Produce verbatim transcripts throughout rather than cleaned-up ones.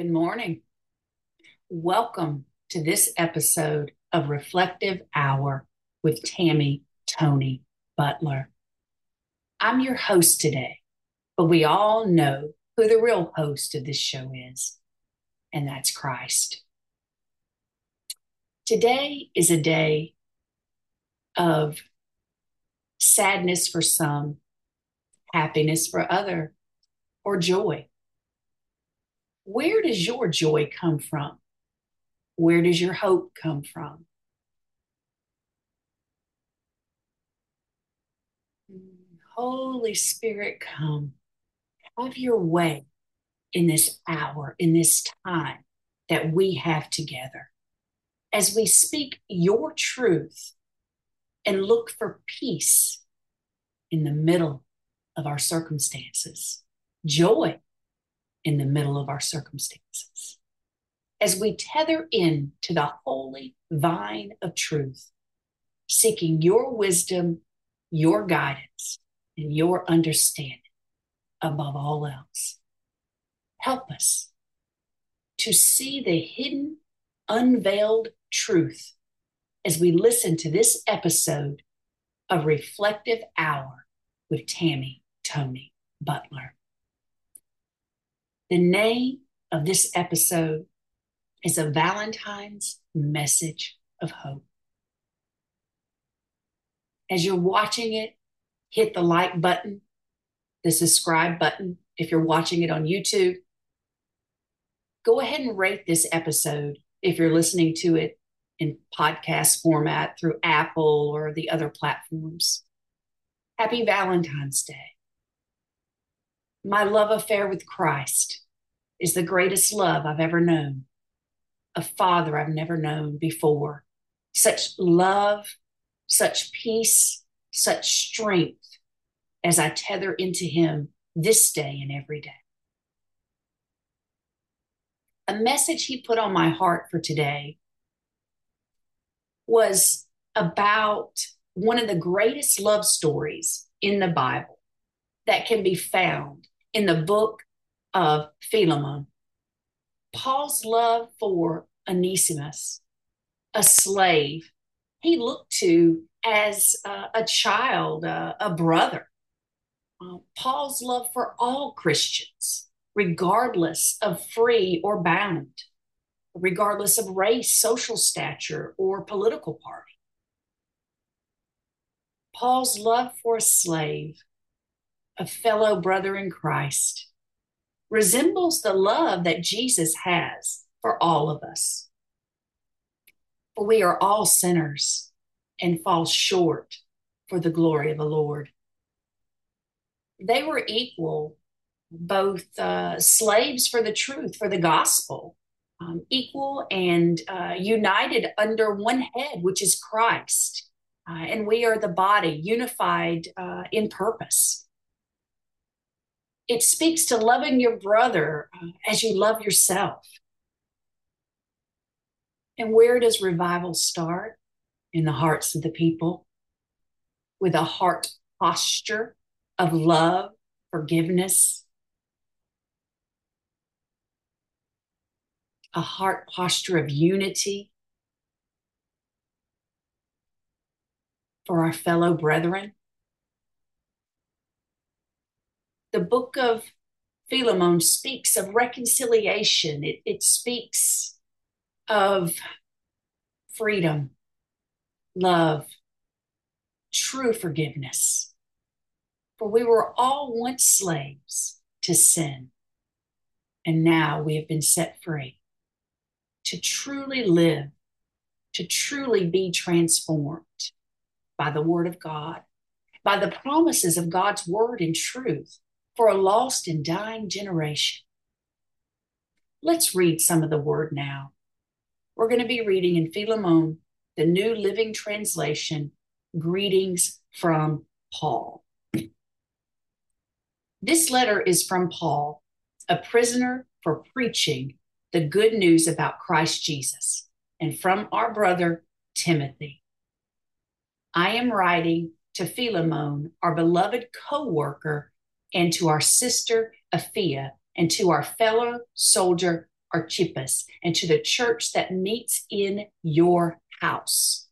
Good morning. Welcome to this episode of Reflective Hour with Tammy Toney-Butler. I'm your host today, but we all know who the real host of this show is, and that's Christ. Today is a day of sadness for some, happiness for others, or joy. Where does your joy come from? Where does your hope come from? Holy Spirit, come. Have your way in this hour, in this time that we have together. As we speak your truth and look for peace in the middle of our circumstances, joy in the middle of our circumstances. As we tether in to the holy vine of truth, seeking your wisdom, your guidance, and your understanding above all else. Help us to see the hidden, unveiled truth as we listen to this episode of Reflective Hour with Tammy Toney-Butler. The name of this episode is A Valentine's Message of Hope. As you're watching it, hit the like button, the subscribe button if you're watching it on YouTube. Go ahead and rate this episode if you're listening to it in podcast format through Apple or the other platforms. Happy Valentine's Day. My love affair with Christ is the greatest love I've ever known, a Father I've never known before. Such love, such peace, such strength as I tether into Him this day and every day. A message He put on my heart for today was about one of the greatest love stories in the Bible that can be found in the book of Philemon, Paul's love for Onesimus, a slave he looked to as uh, a child, uh, a brother. Uh, Paul's love for all Christians, regardless of free or bound, regardless of race, social stature, or political party. Paul's love for a slave, a fellow brother in Christ, resembles the love that Jesus has for all of us. For we are all sinners and fall short for the glory of the Lord. They were equal, both uh, slaves for the truth, for the gospel, um, equal and uh, united under one head, which is Christ. Uh, and we are the body, unified uh, in purpose. It speaks to loving your brother as you love yourself. And where does revival start? In the hearts of the people, with a heart posture of love, forgiveness, a heart posture of unity for our fellow brethren. The book of Philemon speaks of reconciliation. It, it speaks of freedom, love, true forgiveness. For we were all once slaves to sin, and now we have been set free to truly live, to truly be transformed by the word of God, by the promises of God's word and truth, for a lost and dying generation. Let's read some of the word now. We're going to be reading in Philemon, the New Living Translation, greetings from Paul. This letter is from Paul, a prisoner for preaching the good news about Christ Jesus, and from our brother Timothy. I am writing to Philemon, our beloved co-worker, and to our sister Afia, and to our fellow soldier Archippus, and to the church that meets in your house.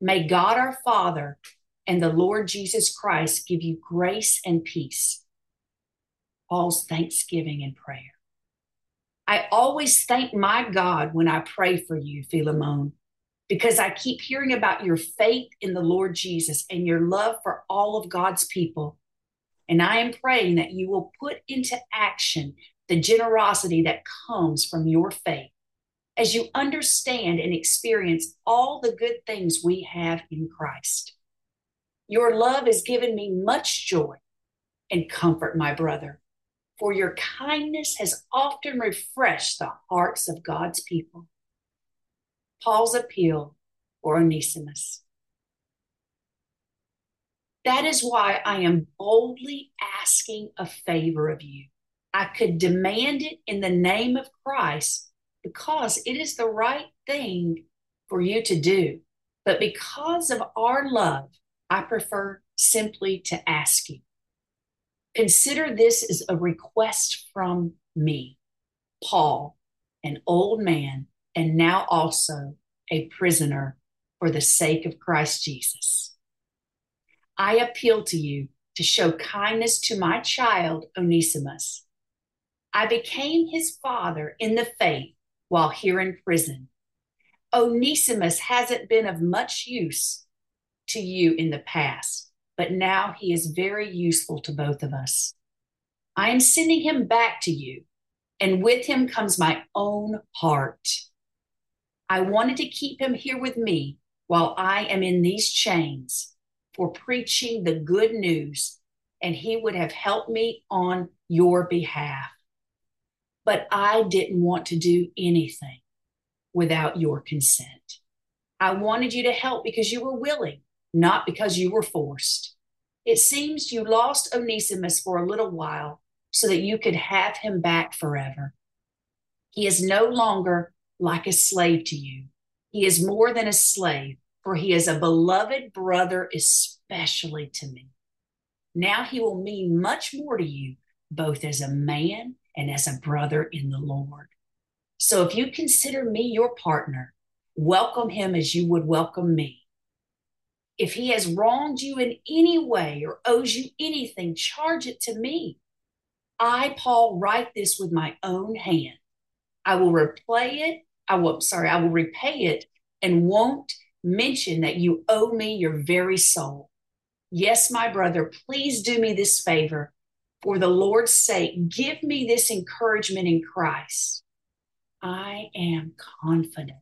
May God our Father and the Lord Jesus Christ give you grace and peace. Paul's thanksgiving and prayer. I always thank my God when I pray for you, Philemon, because I keep hearing about your faith in the Lord Jesus and your love for all of God's people. And I am praying that you will put into action the generosity that comes from your faith as you understand and experience all the good things we have in Christ. Your love has given me much joy and comfort, my brother, for your kindness has often refreshed the hearts of God's people. Paul's appeal for Onesimus. That is why I am boldly asking a favor of you. I could demand it in the name of Christ because it is the right thing for you to do. But because of our love, I prefer simply to ask you. Consider this as a request from me, Paul, an old man, and now also a prisoner for the sake of Christ Jesus. I appeal to you to show kindness to my child, Onesimus. I became his father in the faith while here in prison. Onesimus hasn't been of much use to you in the past, but now he is very useful to both of us. I am sending him back to you, and with him comes my own heart. I wanted to keep him here with me while I am in these chains for preaching the good news, and he would have helped me on your behalf. But I didn't want to do anything without your consent. I wanted you to help because you were willing, not because you were forced. It seems you lost Onesimus for a little while so that you could have him back forever. He is no longer like a slave to you. He is more than a slave, for he is a beloved brother, especially to me. Now he will mean much more to you, both as a man and as a brother in the Lord. So if you consider me your partner, welcome him as you would welcome me. If he has wronged you in any way or owes you anything, charge it to me. I, Paul, write this with my own hand. I will replay it. I will, sorry, I will repay it and won't mention that you owe me your very soul. Yes, my brother, please do me this favor. For the Lord's sake, give me this encouragement in Christ. I am confident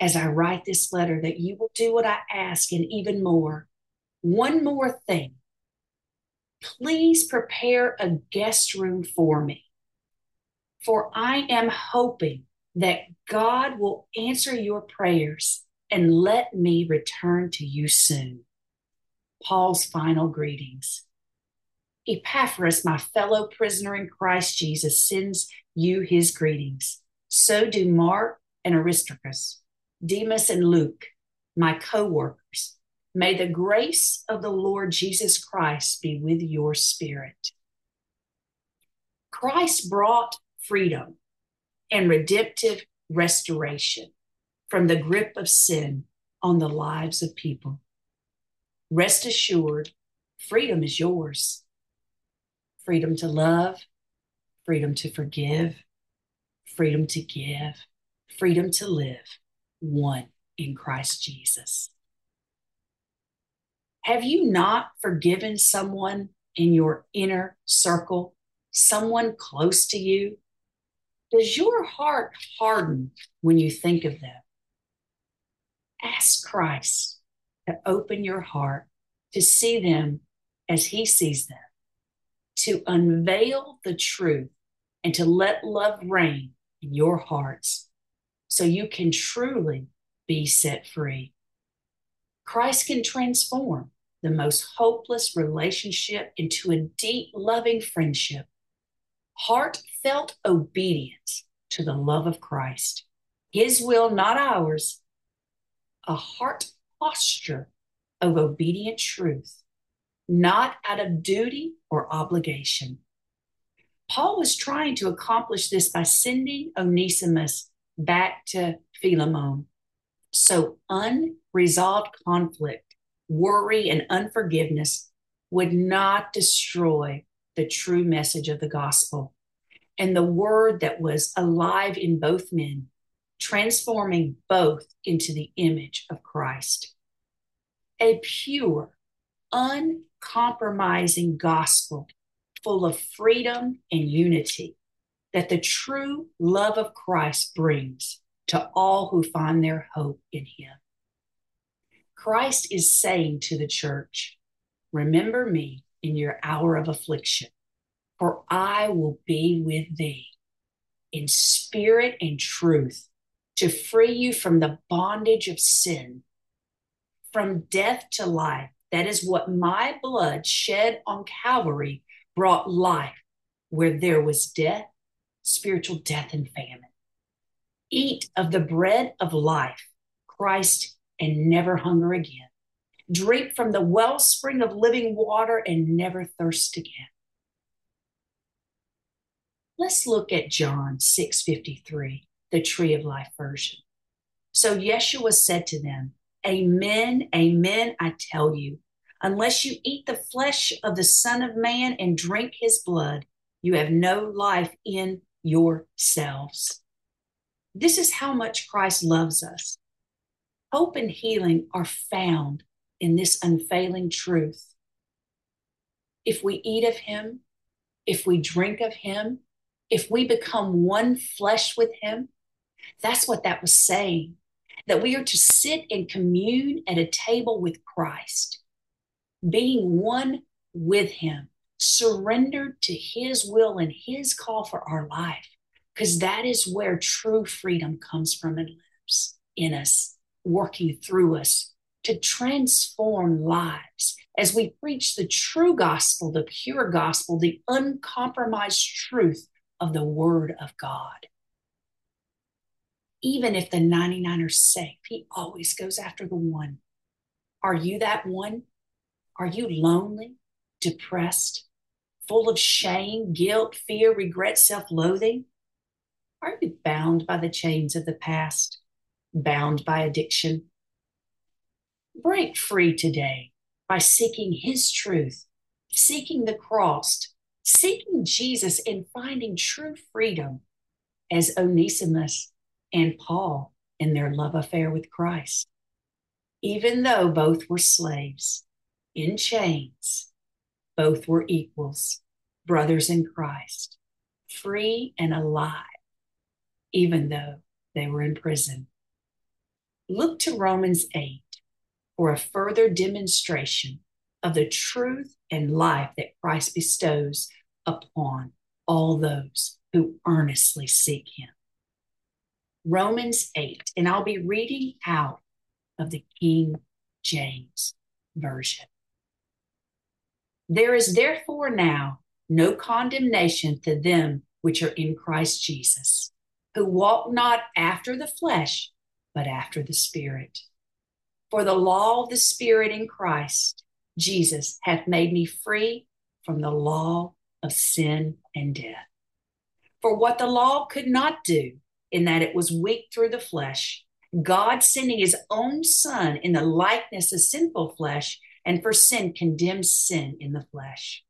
as I write this letter that you will do what I ask and even more. One more thing. Please prepare a guest room for me, for I am hoping that God will answer your prayers and let me return to you soon. Paul's final greetings. Epaphras, my fellow prisoner in Christ Jesus, sends you his greetings. So do Mark and Aristarchus, Demas and Luke, my co-workers. May the grace of the Lord Jesus Christ be with your spirit. Christ brought freedom and redemptive restoration from the grip of sin on the lives of people. Rest assured, freedom is yours. Freedom to love, freedom to forgive, freedom to give, freedom to live, one in Christ Jesus. Have you not forgiven someone in your inner circle, someone close to you? Does your heart harden when you think of them? Ask Christ to open your heart to see them as he sees them, to unveil the truth and to let love reign in your hearts so you can truly be set free. Christ can transform the most hopeless relationship into a deep, loving friendship, heartfelt obedience to the love of Christ, his will, not ours, a heart posture of obedient truth, not out of duty or obligation. Paul was trying to accomplish this by sending Onesimus back to Philemon. So unresolved conflict, worry, and unforgiveness would not destroy the true message of the gospel and the word that was alive in both men, transforming both into the image of Christ. A pure, uncompromising gospel full of freedom and unity that the true love of Christ brings to all who find their hope in him. Christ is saying to the church, remember me in your hour of affliction, for I will be with thee in spirit and truth to free you from the bondage of sin, from death to life. That is what my blood shed on Calvary brought life where there was death, spiritual death and famine. Eat of the bread of life, Christ, and never hunger again. Drink from the wellspring of living water and never thirst again. Let's look at John six fifty-three, the Tree of Life version. So Yeshua said to them, Amen, amen, I tell you, unless you eat the flesh of the Son of Man and drink his blood, you have no life in yourselves. This is how much Christ loves us. Hope and healing are found in this unfailing truth. If we eat of him, if we drink of him, if we become one flesh with him, that's what that was saying, that we are to sit and commune at a table with Christ, being one with him, surrendered to his will and his call for our life. Because that is where true freedom comes from and lives in us, working through us to transform lives as we preach the true gospel, the pure gospel, the uncompromised truth of the word of God. Even if the ninety-nine are safe, he always goes after the one. Are you that one? Are you lonely, depressed, full of shame, guilt, fear, regret, self-loathing? Are you bound by the chains of the past, bound by addiction? Break free today by seeking his truth, seeking the cross, seeking Jesus, and finding true freedom as Onesimus and Paul in their love affair with Christ. Even though both were slaves in chains, both were equals, brothers in Christ, free and alive, even though they were in prison. Look to Romans eight for a further demonstration of the truth and life that Christ bestows upon all those who earnestly seek him. Romans eight, and I'll be reading out of the King James Version. There is therefore now no condemnation to them which are in Christ Jesus, who walk not after the flesh, but after the Spirit. For the law of the Spirit in Christ Jesus hath made me free from the law of sin and death. For what the law could not do, in that it was weak through the flesh, God sending his own Son in the likeness of sinful flesh, and for sin condemned sin in the flesh,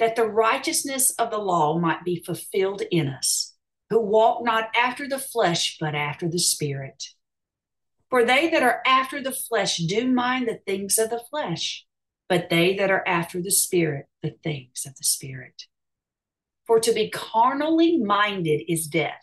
that the righteousness of the law might be fulfilled in us, who walk not after the flesh, but after the Spirit. For they that are after the flesh do mind the things of the flesh, but they that are after the Spirit, the things of the Spirit. For to be carnally minded is death,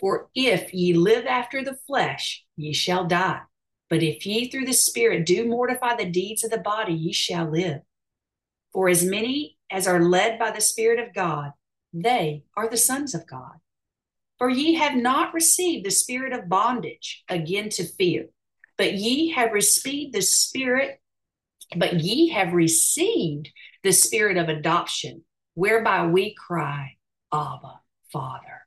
For if ye live after the flesh, ye shall die. But if ye through the Spirit do mortify the deeds of the body, ye shall live. For as many as are led by the Spirit of God, they are the sons of God. For ye have not received the spirit of bondage again to fear, but ye have received the spirit, but ye have received the spirit of adoption, whereby we cry, Abba, Father.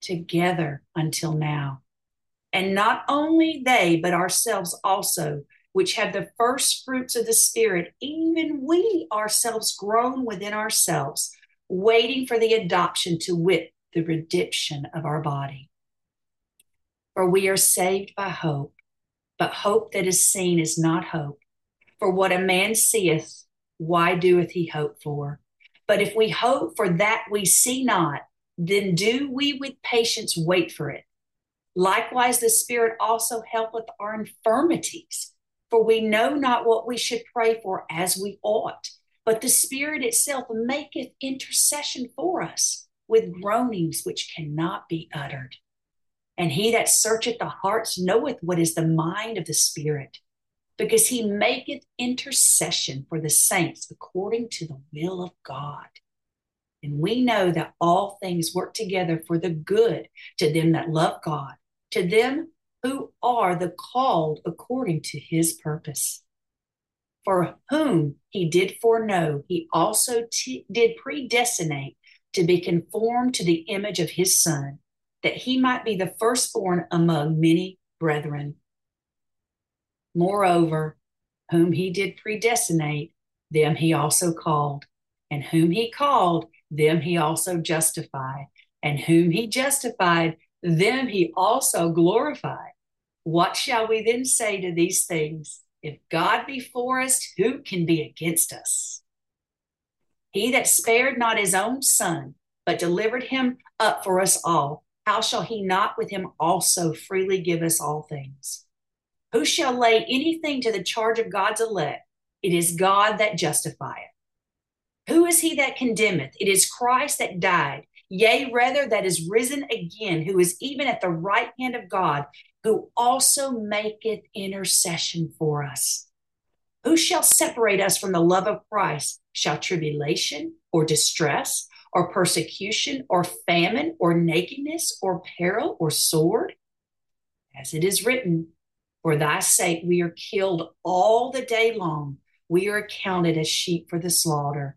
together until now. And not only they, but ourselves also, which have the first fruits of the Spirit, even we ourselves groan within ourselves, waiting for the adoption, to wit, the redemption of our body. For we are saved by hope, but hope that is seen is not hope. For what a man seeth, why doeth he hope for? But if we hope for that we see not, then do we with patience wait for it. Likewise, the Spirit also helpeth our infirmities, for we know not what we should pray for as we ought. But the Spirit itself maketh intercession for us with groanings which cannot be uttered. And he that searcheth the hearts knoweth what is the mind of the Spirit, because he maketh intercession for the saints according to the will of God. And we know that all things work together for the good to them that love God, to them who are the called according to his purpose. For whom he did foreknow, he also t- did predestinate to be conformed to the image of his Son, that he might be the firstborn among many brethren. Moreover, whom he did predestinate, them he also called. And whom he called, them he also justified. And whom he justified, them he also glorified. What shall we then say to these things? If God be for us, who can be against us? He that spared not his own Son, but delivered him up for us all, how shall he not with him also freely give us all things? Who shall lay anything to the charge of God's elect? It is God that justifieth. Who is he that condemneth? It is Christ that died, yea, rather that is risen again, who is even at the right hand of God, who also maketh intercession for us. Who shall separate us from the love of Christ? Shall tribulation or distress, or persecution, or famine, or nakedness, or peril, or sword? As it is written, for thy sake we are killed all the day long. We are accounted as sheep for the slaughter.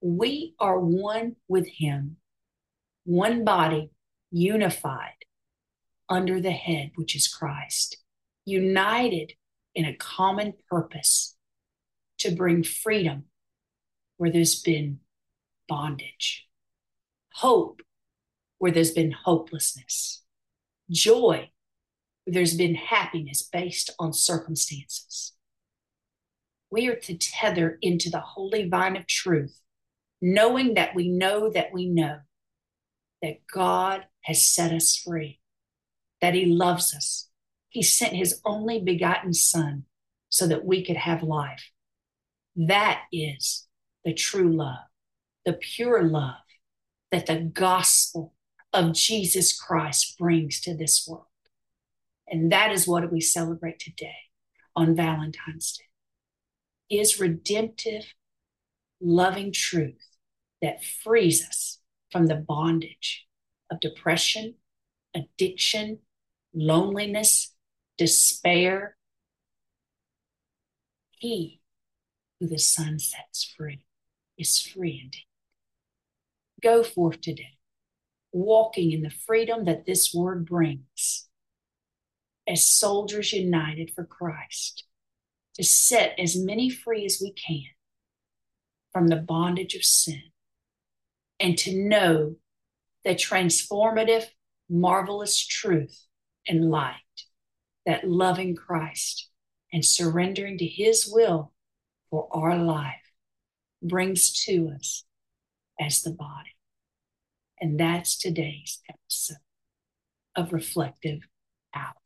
We are one with him, one body, unified under the head, which is Christ, united in a common purpose to bring freedom where there's been bondage, hope where there's been hopelessness, joy where there's been happiness based on circumstances. We are to tether into the holy vine of truth, knowing that we know that we know that God has set us free, that he loves us. He sent his only begotten son so that we could have life. That is the true love, the pure love that the gospel of Jesus Christ brings to this world. And that is what we celebrate today on Valentine's Day, is redemptive, loving truth that frees us from the bondage of depression, addiction, loneliness, despair. He who the Son sets free is free indeed. Go forth today, walking in the freedom that this word brings, as soldiers united for Christ, to set as many free as we can from the bondage of sin, and to know the transformative, marvelous truth and light that loving Christ and surrendering to his will for our life brings to us as the body. And that's today's episode of Reflective Hour.